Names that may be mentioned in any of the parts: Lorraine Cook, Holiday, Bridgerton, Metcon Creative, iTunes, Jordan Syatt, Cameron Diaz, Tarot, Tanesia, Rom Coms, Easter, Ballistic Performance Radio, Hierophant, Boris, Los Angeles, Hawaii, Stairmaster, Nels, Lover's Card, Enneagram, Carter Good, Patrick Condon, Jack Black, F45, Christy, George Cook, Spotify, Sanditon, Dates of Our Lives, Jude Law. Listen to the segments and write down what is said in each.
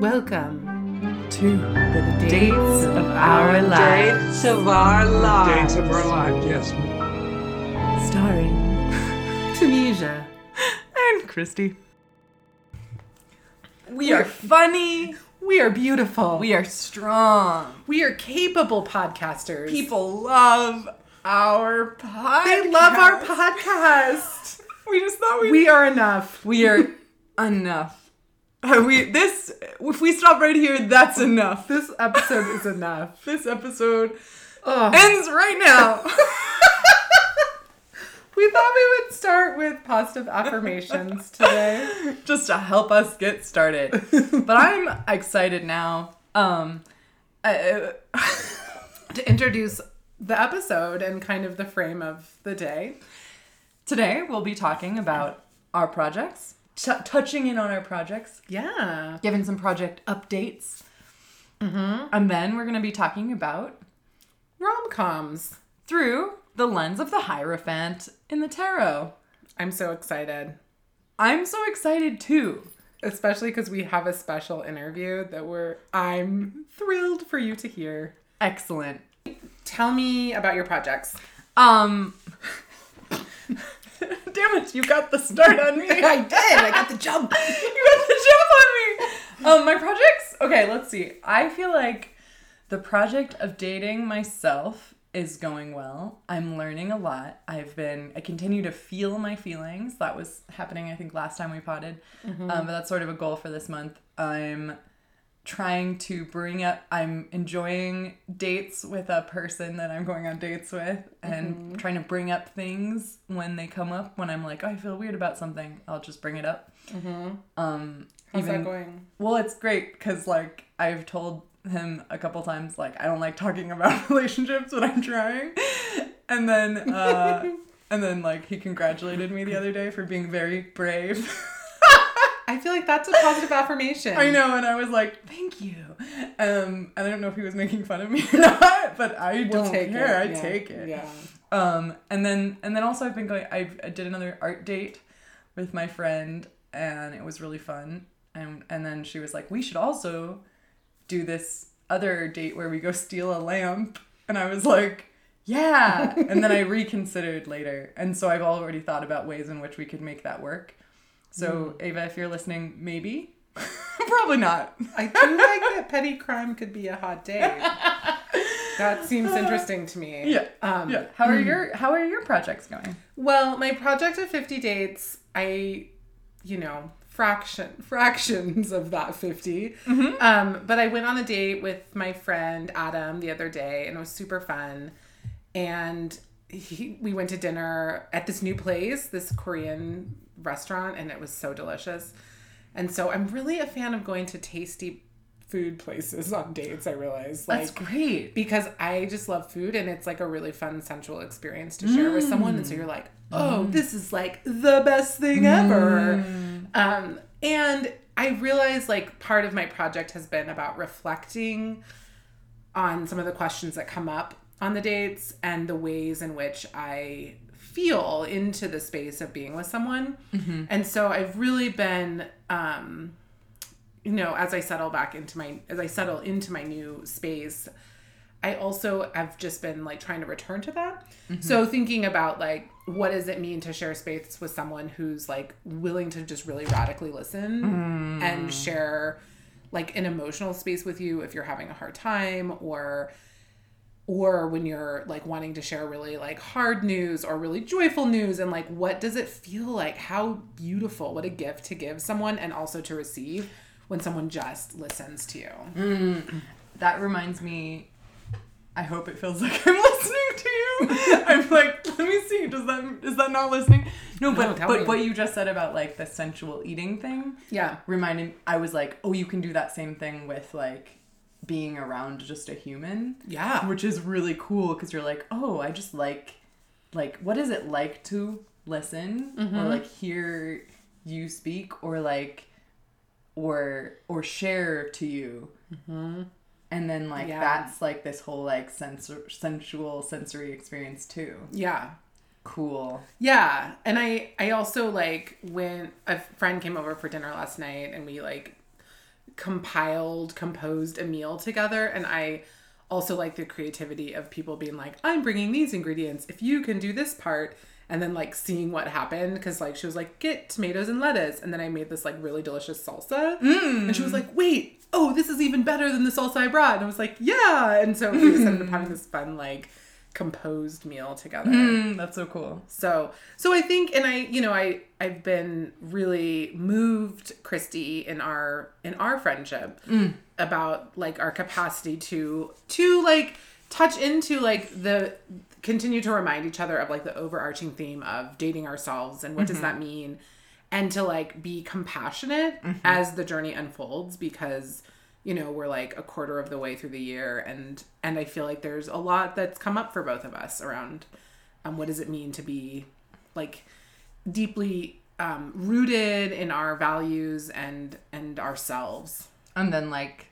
Welcome to the Dates of Our Lives, yes. Starring Tanesia and Christy. We're funny. We are beautiful. We are strong. We are capable podcasters. People love our podcast. They love our podcast. We just thought we are enough. We are enough. If we stop right here, that's enough. This episode is enough. This episode ends right now. We thought we would start with positive affirmations today. Just to help us get started. But I'm excited now to introduce the episode and kind of the frame of the day. Today, we'll be talking about our projects, touching in on our projects. Yeah. Giving some project updates. Mm-hmm. And then we're going to be talking about rom-coms through the lens of the Hierophant in the Tarot. I'm so excited. I'm so excited too. Especially because we have a special interview that I'm thrilled for you to hear. Excellent. Tell me about your projects. Damn it, you got the start on me. I did. I got the jump. You got the jump on me. My projects? Okay, let's see. I feel like the project of dating myself is going well. I'm learning a lot. I continue to feel my feelings. That was happening, I think, last time we potted. Mm-hmm. But that's sort of a goal for this month. I'm enjoying dates with a person that I'm going on dates with and trying to bring up things when they come up. When I'm like, oh, I feel weird about something, I'll just bring it up. Mm-hmm. How's that going? Well, it's great because, like, I've told him a couple times, like, I don't like talking about relationships, but I'm trying. And then like, he congratulated me the other day for being very brave. I feel like that's a positive affirmation. I know, and I was like, thank you. I don't know if he was making fun of me or not, but I take it. Yeah. And then also I've been going, I did another art date with my friend, and it was really fun. And then she was like, we should also do this other date where we go steal a lamp. And I was like, yeah. And then I reconsidered later. And so I've already thought about ways in which we could make that work. So, Ava, if you're listening, maybe. Probably not. I do like that petty crime could be a hot date. That seems interesting to me. Yeah. How are your projects going? Well, my project of 50 dates, fractions of that 50. Mm-hmm. But I went on a date with my friend Adam the other day, and it was super fun. And we went to dinner at this new place, this Korean restaurant, and it was so delicious. And so I'm really a fan of going to tasty food places on dates, I realize. Like, that's great. Because I just love food, and it's like a really fun, sensual experience to share with someone. And so you're like, oh, this is like the best thing ever. And I realize, like, part of my project has been about reflecting on some of the questions that come up on the dates and the ways in which I feel into the space of being with someone. Mm-hmm. And so I've really been, as I settle into my new space, I also have just been, like, trying to return to that. Mm-hmm. So thinking about, like, what does it mean to share space with someone who's, like, willing to just really radically listen and share, like, an emotional space with you if you're having a hard time, or when you're, like, wanting to share really, like, hard news or really joyful news, and, like, what does it feel like? How beautiful. What a gift to give someone and also to receive when someone just listens to you. That reminds me, I hope it feels like I'm listening to you. I'm like, let me see. Is that not listening? No, but what you just said about, like, the sensual eating thing. Yeah. Reminded me, I was like, oh, you can do that same thing with, like, being around just a human. Yeah. Which is really cool because you're like, oh, I just like, what is it like to listen or, like, hear you speak or, like, or share to you. Mm-hmm. And then, like, that's, like, this whole, like, sensual sensory experience, too. Yeah. Cool. Yeah. And I also, like, when a friend came over for dinner last night, and we, like, composed a meal together. And I also like the creativity of people being like, I'm bringing these ingredients if you can do this part. And then like seeing what happened, because like she was like, get tomatoes and lettuce. And then I made this like really delicious salsa. And she was like, wait, oh, this is even better than the salsa I brought. And I was like, yeah. And so we just ended up having this fun like composed meal together. That's so cool. So I think, and I've been really moved, Christy, in our friendship about like our capacity to like touch into like the continue to remind each other of like the overarching theme of dating ourselves and what does that mean, and to like be compassionate as the journey unfolds, because you know, we're like a quarter of the way through the year, and I feel like there's a lot that's come up for both of us around what does it mean to be like deeply rooted in our values and ourselves. And then like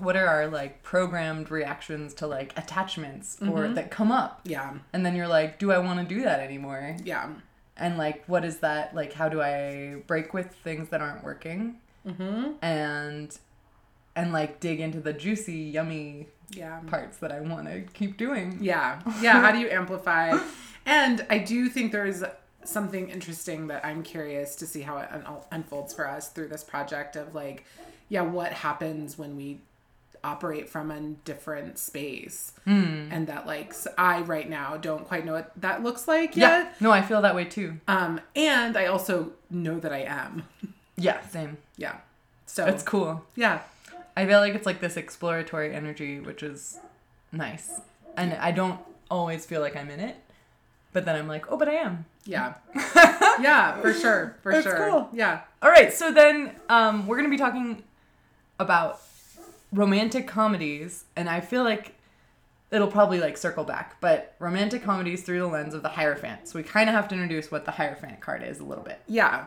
what are our like programmed reactions to like attachments or that come up? Yeah. And then you're like, do I want to do that anymore? Yeah. And like, what is that? Like, how do I break with things that aren't working? And like dig into the juicy, yummy parts that I want to keep doing. Yeah. How do you amplify? And I do think there is something interesting that I'm curious to see how it unfolds for us through this project of like, what happens when we operate from a different space, and that like I right now don't quite know what that looks like yet. Yeah. No, I feel that way too. And I also know that I am. Yeah. Same. Yeah. So it's cool. Yeah. I feel like it's like this exploratory energy, which is nice. And I don't always feel like I'm in it, but then I'm like, oh, but I am. Yeah. Yeah, for sure. That's cool. Yeah. All right. So then we're going to be talking about romantic comedies. And I feel like it'll probably like circle back, but romantic comedies through the lens of the Hierophant. So we kind of have to introduce what the Hierophant card is a little bit. Yeah.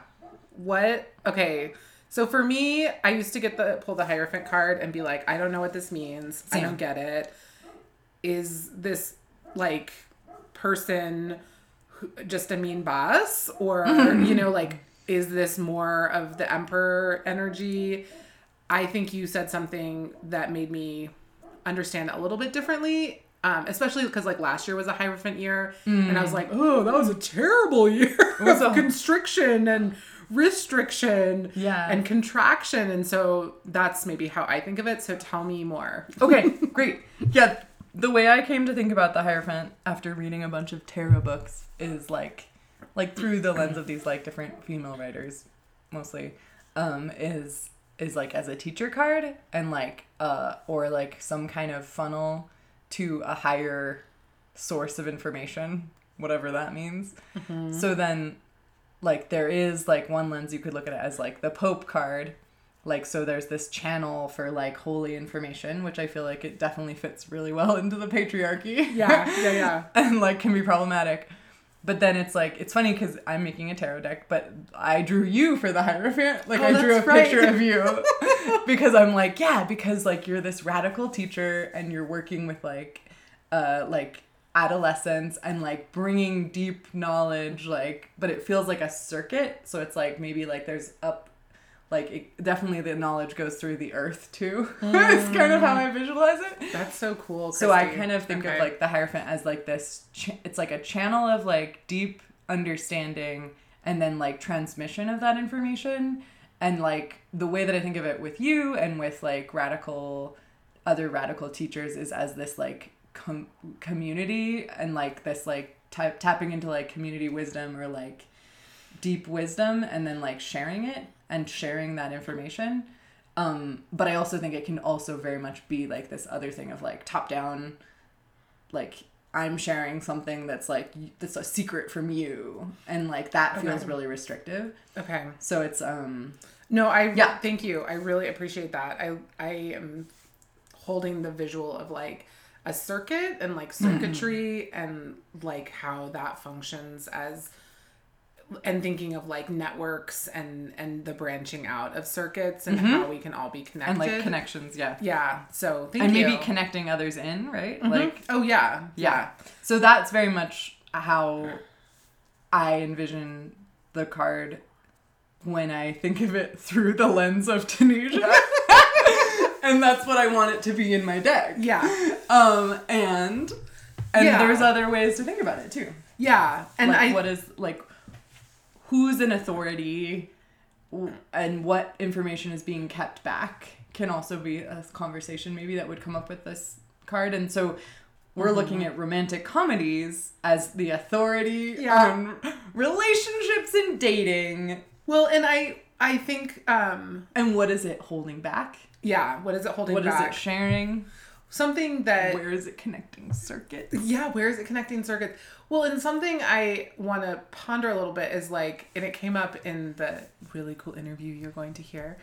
What? Okay. So for me, I used to pull the Hierophant card and be like, I don't know what this means. Same. I don't get it. Is this like person just a mean boss, or you know, like, is this more of the Emperor energy? I think you said something that made me understand a little bit differently. Especially because like last year was a Hierophant year, and I was like, oh, that was a terrible year of constriction and restriction and contraction. And so that's maybe how I think of it. So tell me more. Okay, great. Yeah. The way I came to think about the Hierophant after reading a bunch of tarot books is like through the lens of these like different female writers mostly, is like as a teacher card, and like, or like some kind of funnel to a higher source of information, whatever that means. So then, like, there is, like, one lens you could look at it as, like, the Pope card. Like, so there's this channel for, like, holy information, which I feel like it definitely fits really well into the patriarchy. Yeah. And, like, can be problematic. But then it's, like, it's funny because I'm making a tarot deck, but I drew you for the Hierophant. Like, I drew a picture of you because I'm, like, yeah, because, like, you're this radical teacher and you're working with, like, adolescence and like bringing deep knowledge, like, but it feels like a circuit, so it's like maybe like there's up, like, it, definitely the knowledge goes through the earth too. It's kind of how I visualize it. That's so cool, Christy. So I kind of think of like the Hierophant as like this it's like a channel of like deep understanding and then like transmission of that information. And like the way that I think of it with you and with like other radical teachers is as this like community and like this like tapping into like community wisdom or like deep wisdom, and then like sharing it and sharing that information. But I also think it can also very much be like this other thing of like top down, like I'm sharing something that's like that's a secret from you, and like that feels really restrictive. Okay, so it's no, I thank you. I really appreciate that. I am holding the visual of like a circuit and like circuitry and like how that functions as, and thinking of like networks and the branching out of circuits and how we can all be connected. And like connections. Yeah. So thank you. And maybe connecting others in, right? Like, oh yeah. So that's very much how I envision the card when I think of it through the lens of Tanesia. And that's what I want it to be in my deck. Yeah. And yeah. There's other ways to think about it too. Yeah. And like, what is, like, who's an authority and what information is being kept back can also be a conversation maybe that would come up with this card. And so we're looking at romantic comedies as the authority on relationships and dating. Well, and I think... and what is it holding back? Yeah, what is it holding back? What is it sharing? Something that... Where is it connecting circuits? Yeah, where is it connecting circuits? Well, and something I want to ponder a little bit is like... And it came up in the really cool interview you're going to hear,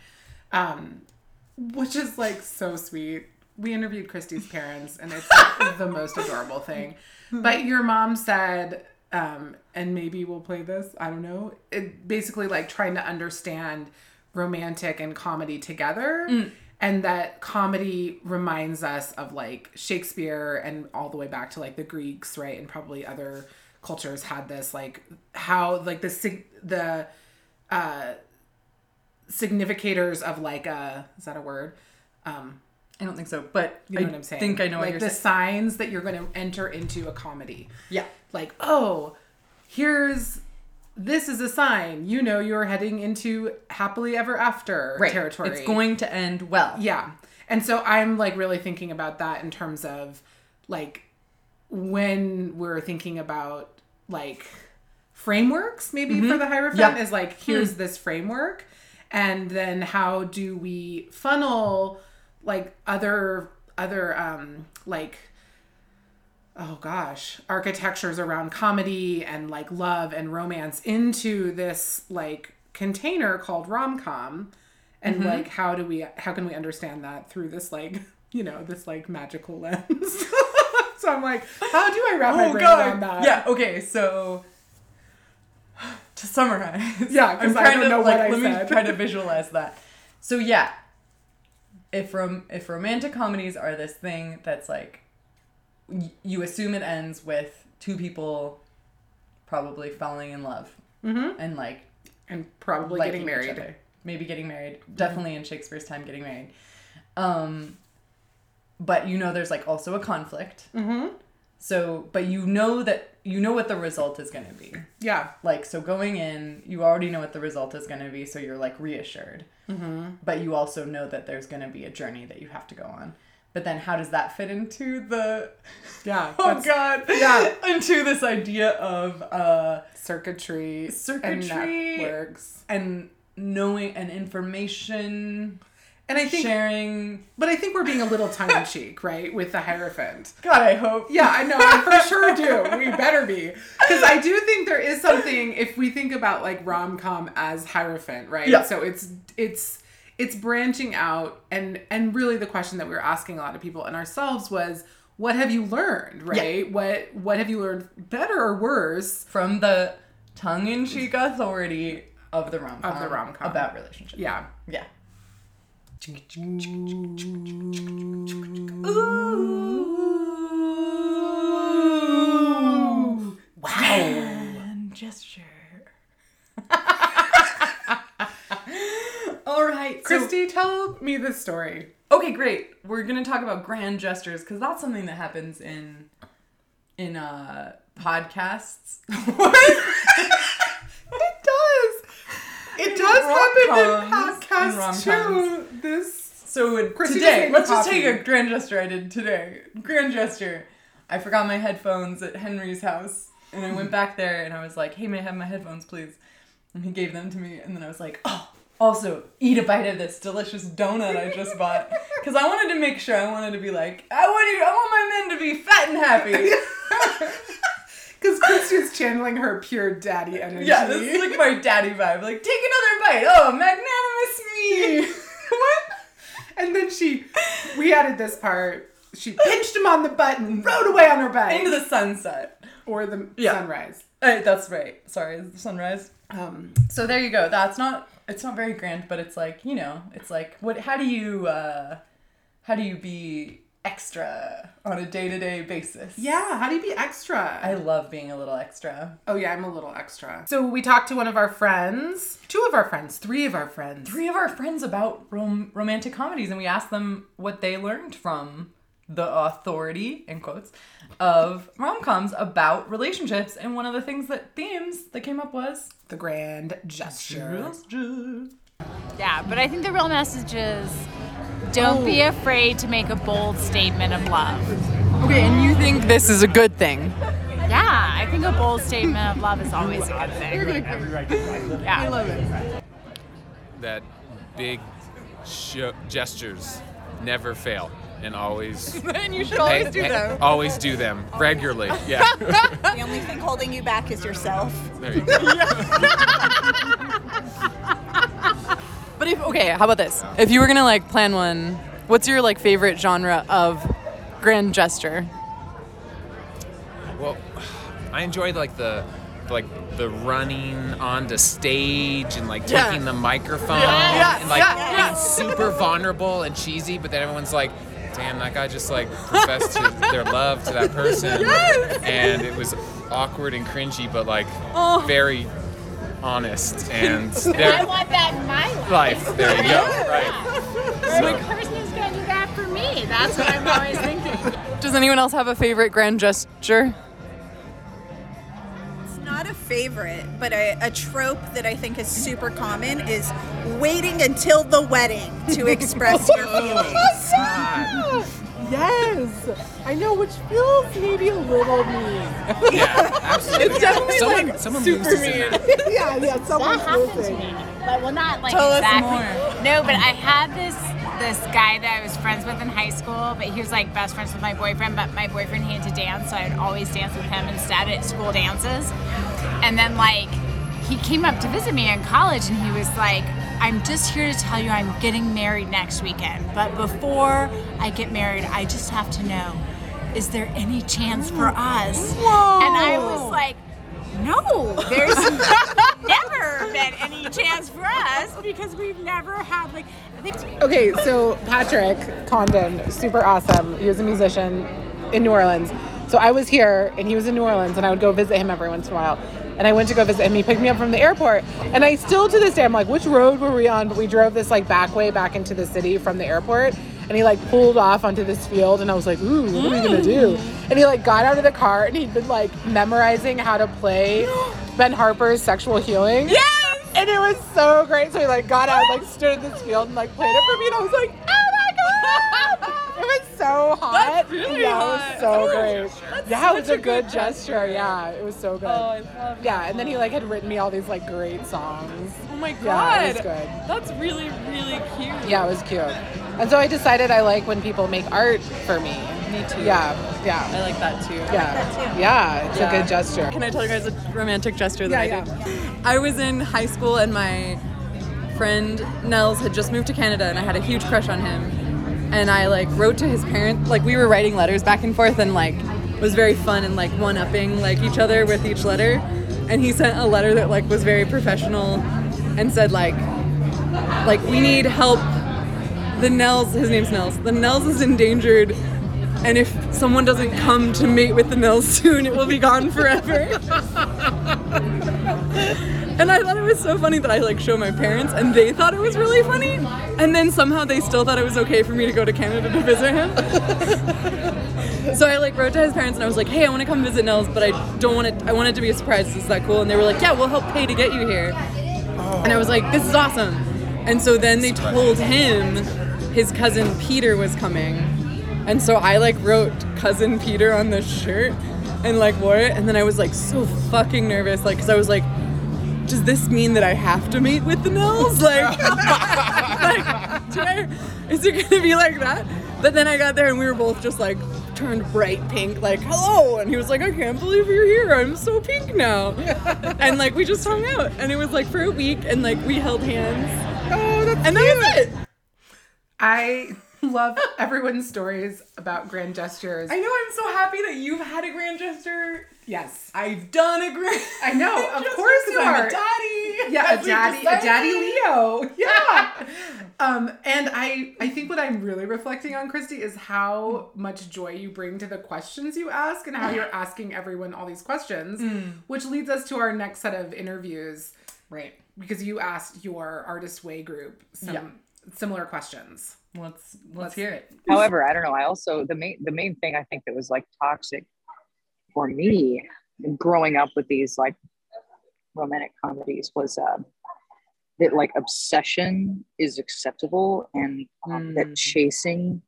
which is like so sweet. We interviewed Christy's parents, and it's like the most adorable thing. But your mom said... and maybe we'll play this, I don't know. It basically like trying to understand romantic and comedy together, and that comedy reminds us of like Shakespeare and all the way back to like the Greeks, right? And probably other cultures had this like how like the significators of like a, is that a word? I don't think so, but you know what I'm saying. I think I know what you're saying. Like the signs that you're going to enter into a comedy. Yeah. Like, oh, this is a sign. You know you're heading into happily ever after territory. It's going to end well. Yeah. And so I'm like really thinking about that in terms of like when we're thinking about like frameworks maybe for the Hierophant is like, here's this framework. And then how do we funnel... like other like, oh gosh, architectures around comedy and like love and romance into this like container called rom-com, and like how can we understand that through this like, you know, this like magical lens. So I'm like, how do I wrap my brain around that? Yeah, okay, so to summarize, yeah, because I don't know what I said. Let me try to visualize that. So yeah. If romantic comedies are this thing that's like, you assume it ends with two people probably falling in love and like... And probably getting married. Maybe getting married. Definitely in Shakespeare's time getting married. But you know there's like also a conflict. So, but you know that, you know what the result is going to be. Yeah. Like, so going in, you already know what the result is going to be, so you're like reassured. But you also know that there's going to be a journey that you have to go on. But then how does that fit into the... Yeah. Oh, God. Yeah. Into this idea of... Circuitry. And networks. And knowing and information... And I think sharing, but I think we're being a little tongue in cheek, right, with the Hierophant. God, I hope. Yeah, I know. I for sure do. We better be, because I do think there is something if we think about like rom-com as Hierophant, right? Yeah. So it's branching out, and really the question that we were asking a lot of people and ourselves was, what have you learned, right? Yeah. What have you learned, better or worse, from the tongue in cheek authority of the rom-com about relationships? Yeah, yeah. Ooh. Wow. And gesture. All right. Christy, tell me the story. Okay, great. We're going to talk about grand gestures because that's something that happens in podcasts. What? It does happen in podcasts too. Today, let's just take a grand gesture I did today. Grand gesture. I forgot my headphones at Henry's house, and I went back there, and I was like, hey, may I have my headphones, please? And he gave them to me, and then I was like, oh, also, eat a bite of this delicious donut I just bought. Because I wanted to make sure, I want my men to be fat and happy. Because Christy's channeling her pure daddy energy. Yeah, this is like my daddy vibe. Like, take another bite. Oh, magnanimous me. What? And then we added this part. She pinched him on the butt and rode away on her bike. Into the sunset. Or the sunrise. That's right. Sorry, is the sunrise? So there you go. It's not very grand, but it's like, you know, it's like, how do you be extra on a day-to-day basis. Yeah, how do you be extra? I love being a little extra. Oh yeah, I'm a little extra. So we talked to one of our friends, two of our friends, three of our friends about romantic comedies, and we asked them what they learned from the authority, in quotes, of rom-coms about relationships. And one of the things that themes that came up was the grand gesture. Yeah, but I think the real message is don't be afraid to make a bold statement of love. Okay, and you think this is a good thing? Yeah, I think a bold statement of love is always a good thing. Yeah. I love it. That big gestures never fail and always... and you should always do them. Always do them, regularly, yeah. The only thing holding you back is yourself. There you go. But how about this? If you were gonna plan one, what's your favorite genre of grand gesture? Well, I enjoyed the running onto stage and taking the microphone and super vulnerable and cheesy, but then everyone's like, damn, that guy just professed their love to that person, and it was awkward and cringy, but very honest, and I want that in my life. There you go. Right. Yeah. So. The person who's going to do that for me. That's what I'm always thinking. Does anyone else have a favorite grand gesture? It's not a favorite, but a trope that I think is super common is waiting until the wedding to express your feelings. God. Yes, I know, which feels maybe a little mean. Yeah, absolutely. It's definitely someone super mean. Yeah, someone's losing. That happened to me, but not tell exactly. Us more. No, but I had this guy that I was friends with in high school, but he was best friends with my boyfriend, but my boyfriend hated to dance, so I would always dance with him instead at school dances. And then he came up to visit me in college, and he was like, I'm just here to tell you I'm getting married next weekend. But before I get married, I just have to know, is there any chance for us? Whoa. And I was like, no, there's never been any chance for us because we've never had Okay, so Patrick Condon, super awesome. He was a musician in New Orleans. So I was here and he was in New Orleans, and I would go visit him every once in a while. And I went to go visit him. He picked me up from the airport. And I still, to this day, I'm like, which road were we on? But we drove this back way back into the city from the airport. And he pulled off onto this field. And I was like, ooh, what are we going to do? And he got out of the car. And he'd been memorizing how to play Ben Harper's Sexual Healing. Yes! And it was so great. So he got out, stood in this field and played it for me. And I was like, oh my God! It was so hot. That's really hot. It was so great. It was a good gesture. Yeah, it was so good. Oh, I love it. Yeah, and then he had written me all these great songs. Oh my God. Yeah, it was good. That's really, really cute. Yeah, it was cute. And so I decided I like when people make art for me. Me too. Yeah. I like that too. Yeah, it's a good gesture. Can I tell you guys a romantic gesture that I did? Yeah. I was in high school and my friend Nels had just moved to Canada and I had a huge crush on him. And I wrote to his parents, we were writing letters back and forth and it was very fun and one-upping each other with each letter. And he sent a letter that was very professional and said we need help. His name's Nels. The Nels is endangered. And if someone doesn't come to mate with the Nels soon, it will be gone forever. And I thought it was so funny that I show my parents and they thought it was really funny. And then somehow they still thought it was okay for me to go to Canada to visit him. So I wrote to his parents and I was like, hey, I want to come visit Nels, but I want it to be a surprise. Is that cool? And they were like, yeah, we'll help pay to get you here. Oh. And I was like, this is awesome. And so then they told him his cousin Peter was coming. And so I wrote cousin Peter on the shirt and wore it. And then I was so fucking nervous. Cause I was like, does this mean that I have to meet with the Nels? Is it gonna be like that? But then I got there and we were both just turned bright pink, hello. And he was like, I can't believe you're here. I'm so pink now. And we just hung out and it was for a week and we held hands. Oh, that's and cute. That was it. I love everyone's stories about grand gestures. I know, I'm so happy that you've had a grand gesture. Yes. I've done a grand gesture. I know, of course you are. I'm a daddy. Yeah, a daddy Leo. Yeah. And I think what I'm really reflecting on, Christy, is how much joy you bring to the questions you ask and how you're asking everyone all these questions, which leads us to our next set of interviews. Right. Because you asked your Artist Way group some similar questions. Let's hear it. However, I don't know. I also, the main thing I think that was like toxic for me growing up with these like romantic comedies was that like obsession is acceptable, and that chasing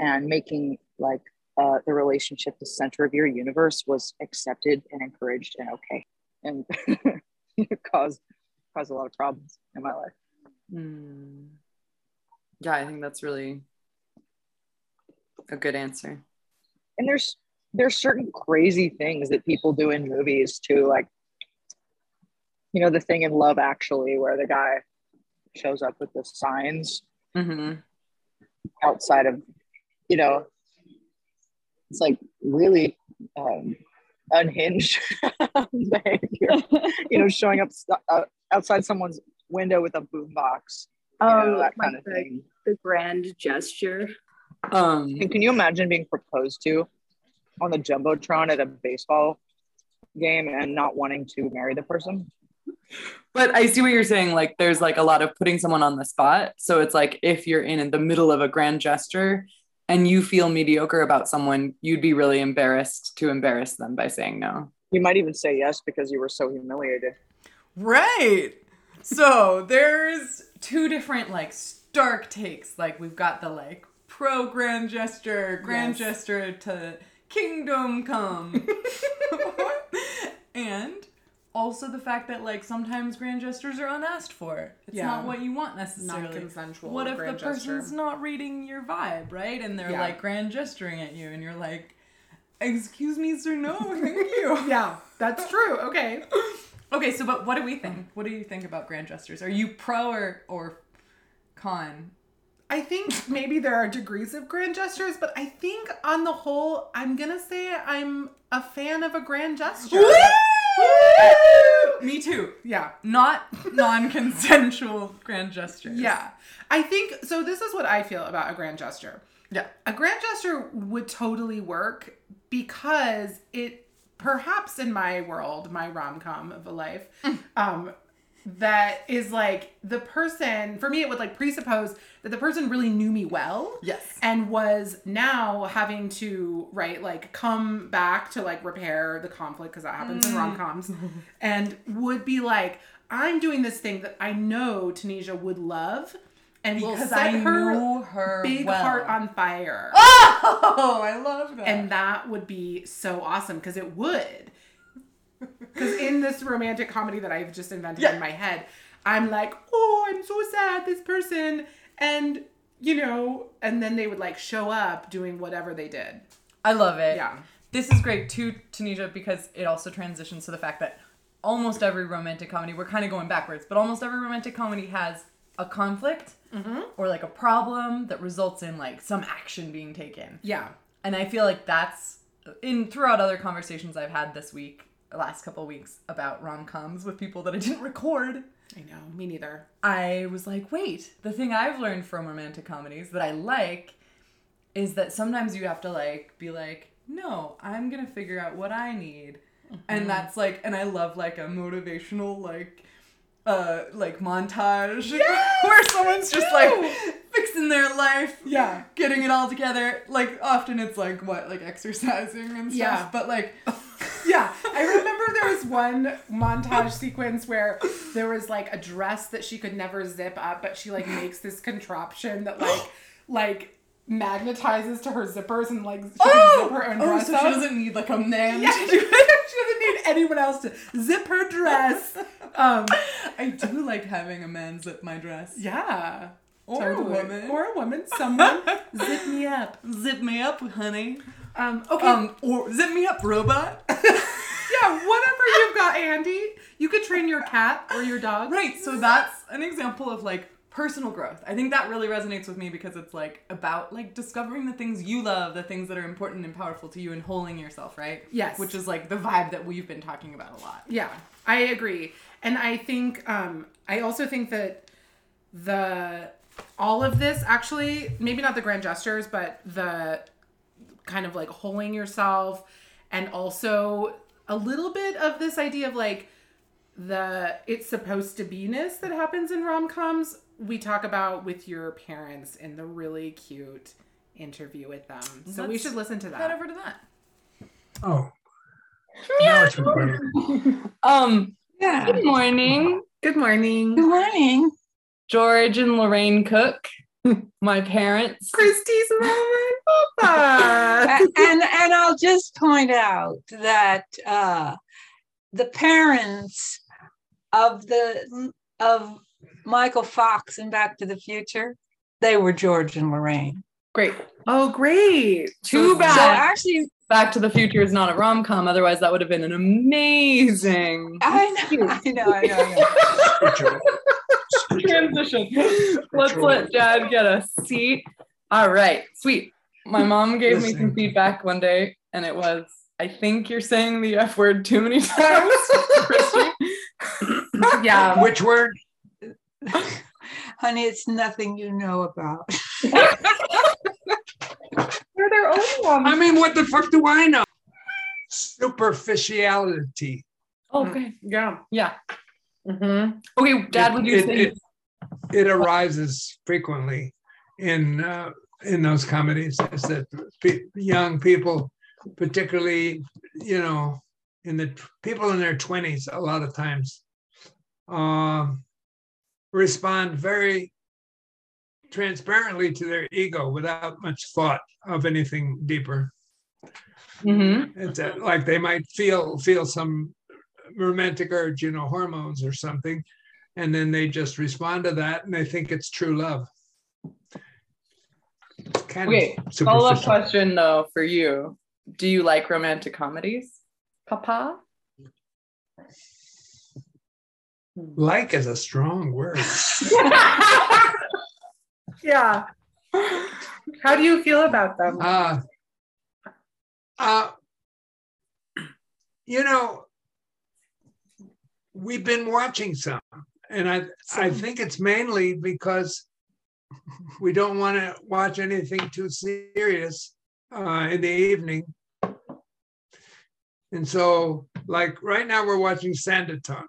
and making like the relationship the center of your universe was accepted and encouraged and okay, and it caused a lot of problems in my life. Yeah, I think that's really a good answer. And there's certain crazy things that people do in movies too, like, you know, the thing in Love Actually where the guy shows up with the signs outside of, you know, it's like really unhinged behavior, you know, showing up outside someone's window with a boombox, that kind of thing. The grand gesture. And can you imagine being proposed to on the Jumbotron at a baseball game and not wanting to marry the person? But I see what you're saying. Like, there's like a lot of putting someone on the spot. So it's like, if you're in the middle of a grand gesture and you feel mediocre about someone, you'd be really embarrassed to embarrass them by saying no. You might even say yes because you were so humiliated. Right. So there's two different like stark takes. Like, we've got the like pro grand gesture, grand gesture to kingdom come. And also the fact that like sometimes grand gestures are unasked for. It's not what you want necessarily. Not consensual. What if the person's not reading your vibe, right? And they're like grand gesturing at you and you're like, excuse me, sir, no, thank you. Yeah, that's true. Okay. Okay, so but what do we think? What do you think about grand gestures? Are you pro or con? I think maybe there are degrees of grand gestures, but I think on the whole, I'm going to say I'm a fan of a grand gesture. Woo! Woo! Me too. Yeah. Not non-consensual grand gestures. Yeah. I think, so this is what I feel about a grand gesture. Yeah. A grand gesture would totally work because it, perhaps in my world, my rom-com of a life, that is like the person, for me it would like presuppose that the person really knew me well. Yes. And was now having to, right, like come back to like repair the conflict, because that happens in rom-coms, and would be like, I'm doing this thing that I know Tanesia would love and will set her big heart on fire. Oh, I love that. And that would be so awesome because it would. Because in this romantic comedy that I've just invented in my head, I'm like, oh, I'm so sad, this person. And, you know, and then they would like show up doing whatever they did. I love it. Yeah. This is great too, Tanesia, because it also transitions to the fact that almost every romantic comedy, we're kind of going backwards, but almost every romantic comedy has a conflict or like a problem that results in like some action being taken. Yeah. And I feel like that's, throughout other conversations I've had this week, last couple of weeks, about rom-coms with people that I didn't record. I know, me neither. I was like, wait, the thing I've learned from romantic comedies that I like is that sometimes you have to like be like, no, I'm gonna figure out what I need. And that's like, and I love like a motivational like montage where someone's just like fixing their life, getting it all together. Like often it's like what, like exercising and stuff, but like yeah, I remember there was one montage sequence where there was like a dress that she could never zip up, but she like makes this contraption that like magnetizes to her zippers and like she can zip her own dress up. So she doesn't need like a man. Yeah, she doesn't need anyone else to zip her dress. I do like having a man zip my dress. Yeah. Or a woman. Someone zip me up. Zip me up, honey. Okay. Or zip me up, robot. Yeah, whatever you've got, Andy. You could train your cat or your dog. Right, so that's an example of like personal growth. I think that really resonates with me because it's like about like discovering the things you love, the things that are important and powerful to you, and holding yourself, right? Yes. Which is like the vibe that we've been talking about a lot. Yeah, I agree. And I think, I also think that the all of this, actually, maybe not the grand gestures, but the kind of like holding yourself, and also a little bit of this idea of like the it's supposed to be-ness that happens in rom-coms we talk about with your parents in the really cute interview with them. So we should listen to that. Head over to that. Oh. Yeah. Yeah. Good morning. Good morning. Good morning. George and Lorraine Cook, my parents. Christy's mama and papa. And I'll just point out that the parents of Michael Fox in Back to the Future, they were George and Lorraine. Great. Oh, great. Too bad. So actually, Back to the Future is not a rom-com. Otherwise, that would have been an amazing. I know. Transition. Let's let Dad get a seat. All right. Sweet. My mom gave me some feedback one day, and it was, I think you're saying the F word too many times, Christy. Yeah. Which word? Honey, it's nothing you know about. They're their own ones. I mean, what the fuck do I know? Superficiality. Okay. Yeah. Yeah. Mm-hmm. Okay, Dad, would you say it arises frequently in those comedies? Is that young people, particularly in the people in their 20s, a lot of times respond very transparently to their ego without much thought of anything deeper. Mm-hmm. It's like they might feel some romantic urge, hormones or something, and then they just respond to that, and they think it's true love. Okay, follow-up question though for you: do you like romantic comedies, Papa? Like is a strong word. Yeah. How do you feel about them? We've been watching some, and I think it's mainly because we don't want to watch anything too serious in the evening. And so, like right now, we're watching Sanditon.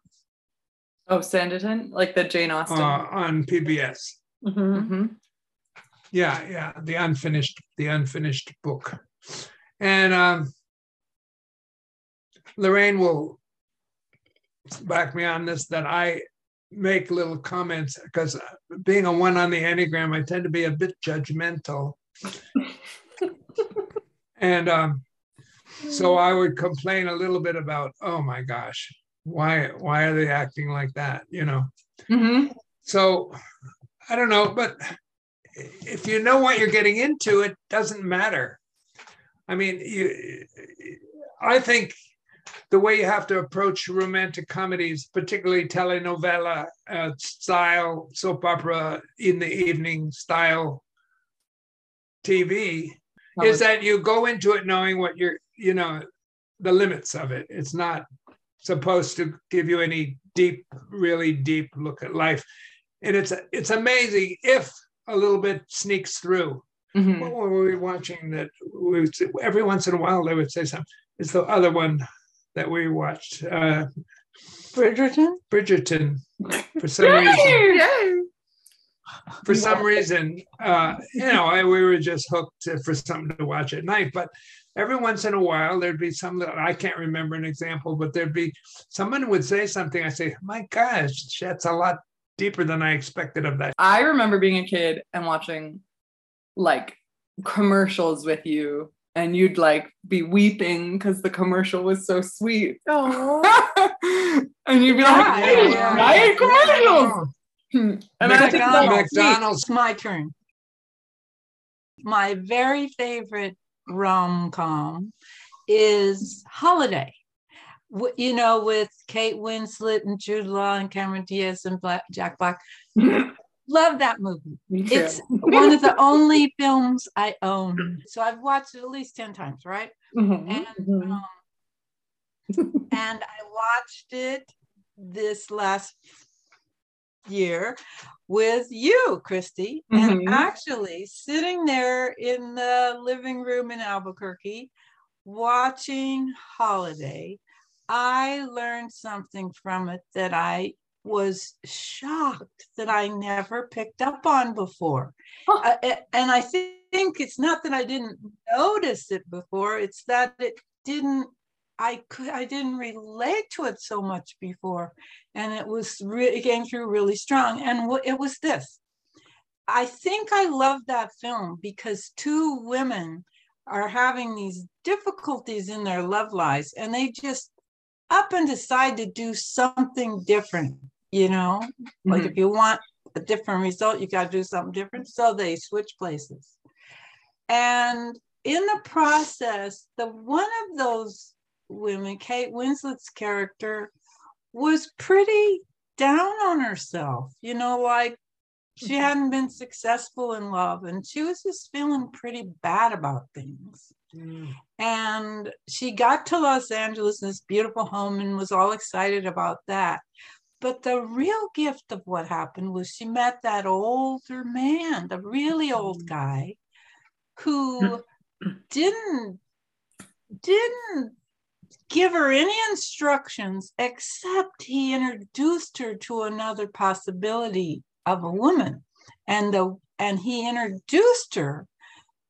Oh, Sanditon, like the Jane Austen on PBS. Mm-hmm, mm-hmm. Yeah, the unfinished book, and Lorraine will back me on this, that I make little comments because being a one on the Enneagram, I tend to be a bit judgmental. And so I would complain a little bit about, oh my gosh, why are they acting like that? Mm-hmm. So I don't know, but if you know what you're getting into, it doesn't matter. I mean, I think the way you have to approach romantic comedies, particularly telenovela style, soap opera in the evening style TV, is that you go into it knowing what the limits of it. It's not supposed to give you any really deep look at life. And it's amazing if a little bit sneaks through. Mm-hmm. What were we watching that every once in a while they would say something? It's the other one that we watched. Bridgerton. For some reason. Yay. For some reason, we were just hooked for something to watch at night. But every once in a while, there'd be some that I can't remember an example, but there'd be someone would say something. I say, my gosh, that's a lot deeper than I expected of that. I remember being a kid and watching like commercials with you. And you'd like be weeping because the commercial was so sweet. Oh, and you'd be like, commercials. And McDonald's. It's my turn. My very favorite rom-com is Holiday. With Kate Winslet and Jude Law and Cameron Diaz and Jack Black. Love that movie. It's one of the only films I own. So I've watched it at least 10 times, right? Mm-hmm. And and I watched it this last year with you, Christy, and actually sitting there in the living room in Albuquerque watching Holiday, I learned something from it that I was shocked that I never picked up on before. And I think it's not that I didn't notice it before, it's that it didn't, I didn't relate to it so much before, and it was it came through really strong. And it was this. I think I love that film because two women are having these difficulties in their love lives, and they just up and decide to do something different. You know, like if you want a different result, you got to do something different. So they switch places, and in the process, the one of those women, Kate Winslet's character, was pretty down on herself, you know, like she hadn't been successful in love and she was just feeling pretty bad about things. And she got to Los Angeles, this beautiful home, and was all excited about that. But the real gift of what happened was she met that older man, the really old guy, who didn't give her any instructions, except he introduced her to another possibility of a woman. And he introduced her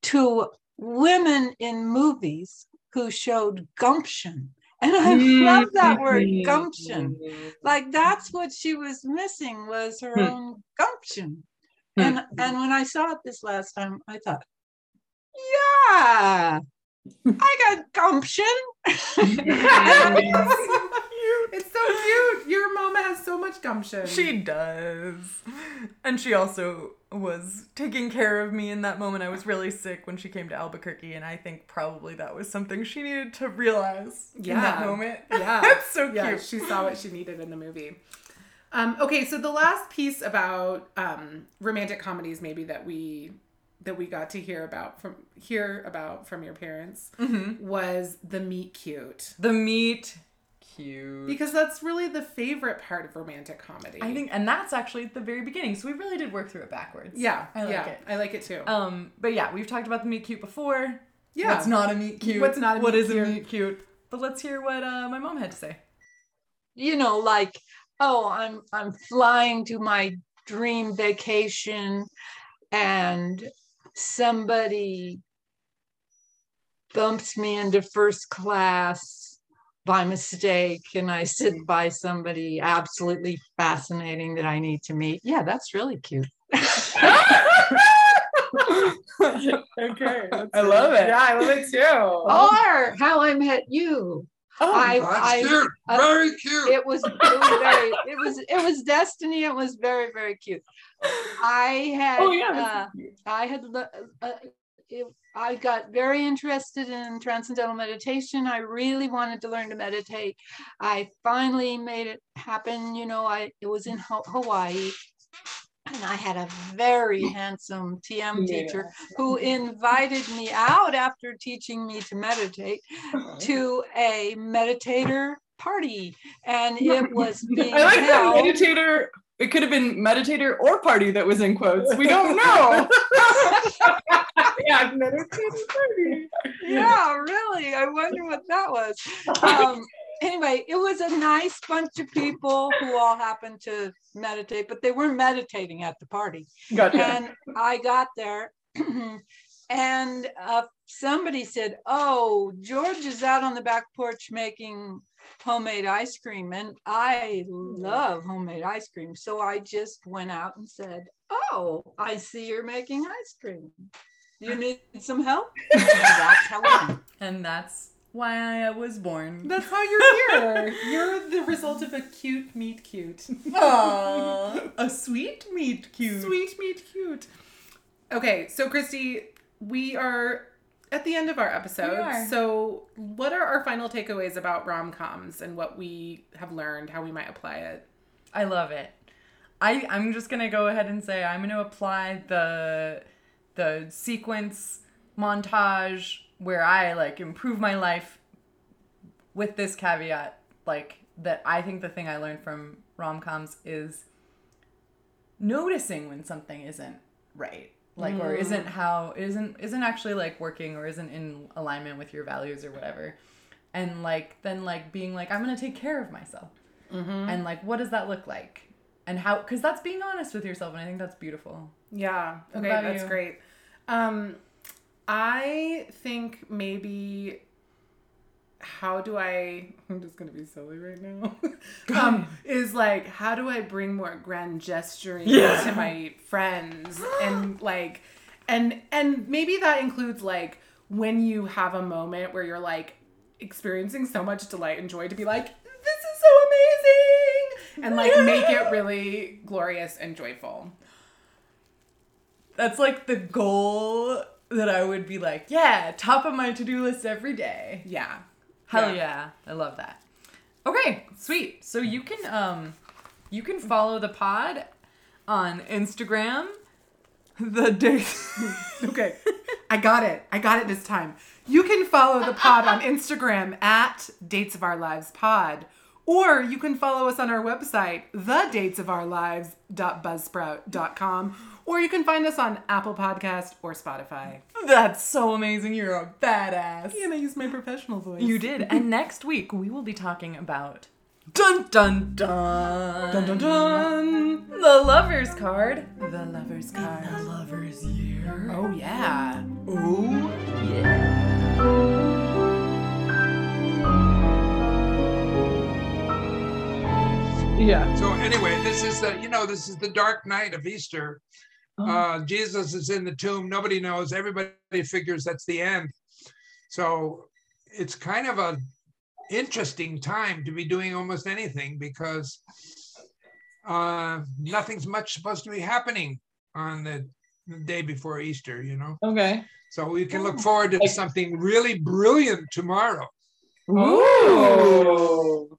to women in movies who showed gumption. And I love that word, gumption. Like that's what she was missing, was her own gumption. And when I saw it this last time, I thought, yeah, I got gumption. It's so cute. Your mama has so much gumption. She does. And she also was taking care of me in that moment. I was really sick when she came to Albuquerque, and I think probably that was something she needed to realize in that moment. Yeah. That's so cute. Yeah, she saw what she needed in the movie. Okay, so the last piece about romantic comedies maybe that we got to hear about from your parents was the meet cute. The meet cute. Because that's really the favorite part of romantic comedy, I think, and that's actually at the very beginning. So we really did work through it backwards. Yeah. I like it. I like it too. But yeah, we've talked about the meet cute before. Yeah. What's not a meet cute? What's not a meet cute? What is a meet cute? But let's hear what my mom had to say. You know, like, oh, I'm flying to my dream vacation and somebody bumps me into first class by mistake, and I sit by somebody absolutely fascinating that I need to meet. Yeah, that's really cute. Okay. I love it. Yeah, I love it too. Or How I Met You. Oh, that's cute. Very cute. It was destiny. It was very, very cute. I got very interested in transcendental meditation. I really wanted to learn to meditate. I finally made it happen. You know, it was in Hawaii, and I had a very handsome TM teacher who invited me out after teaching me to meditate to a meditator party. And it was being held. Meditator. It could have been meditator or party that was in quotes. We don't know. Yeah, meditator party. Yeah, really. I wonder what that was. Anyway, it was a nice bunch of people who all happened to meditate, but they weren't meditating at the party. Gotcha. And I got there and somebody said, oh, George is out on the back porch making homemade ice cream. And I love homemade ice cream. So I just went out and said, oh, I see you're making ice cream. You need some help? And that's how I went. And that's why I was born. That's how you're here. You're the result of a cute meet cute. Aww. A sweet meet cute. Sweet meet cute. Okay, so Christy, we are at the end of our episode. So what are our final takeaways about rom-coms and what we have learned, how we might apply it? I love it. I'm just going to go ahead and say I'm going to apply the sequence montage where I like improve my life with this caveat, like that I think the thing I learned from rom-coms is noticing when something isn't right, like, or isn't how, isn't actually like working or isn't in alignment with your values or whatever. And like, then like being like, I'm going to take care of myself. Mm-hmm. And like, what does that look like? And how, cause that's being honest with yourself. And I think that's beautiful. Yeah. Okay. That's great. I think maybe, how do I, I'm just going to be silly right now, is like, how do I bring more grand gesturing to my friends? And like, and maybe that includes like, when you have a moment where you're like experiencing so much delight and joy, to be like, this is so amazing. And like, make it really glorious and joyful. That's like the goal that I would be like, yeah, top of my to-do list every day. Yeah. Hell yeah. I love that. Okay, sweet. So you can follow the pod on Instagram. The day. Okay. I got it this time. You can follow the pod on Instagram at Dates of Our Lives Pod, or you can follow us on our website, thedatesofourlives.buzzsprout.com, or you can find us on Apple Podcast or Spotify. That's so amazing. You're a badass. Yeah, and I used my professional voice. You did. And next week, we will be talking about... Dun, dun, dun. Dun, dun, dun. The Lover's Card. The Lover's Card. The Lover's Year. Oh, yeah. Ooh, yeah. Yeah. So anyway, this is the dark night of Easter. Jesus is in the tomb. Nobody knows. Everybody figures that's the end. So it's kind of a interesting time to be doing almost anything, because nothing's much supposed to be happening on the day before Easter, you know? Okay. So we can look forward to something really brilliant tomorrow. Ooh.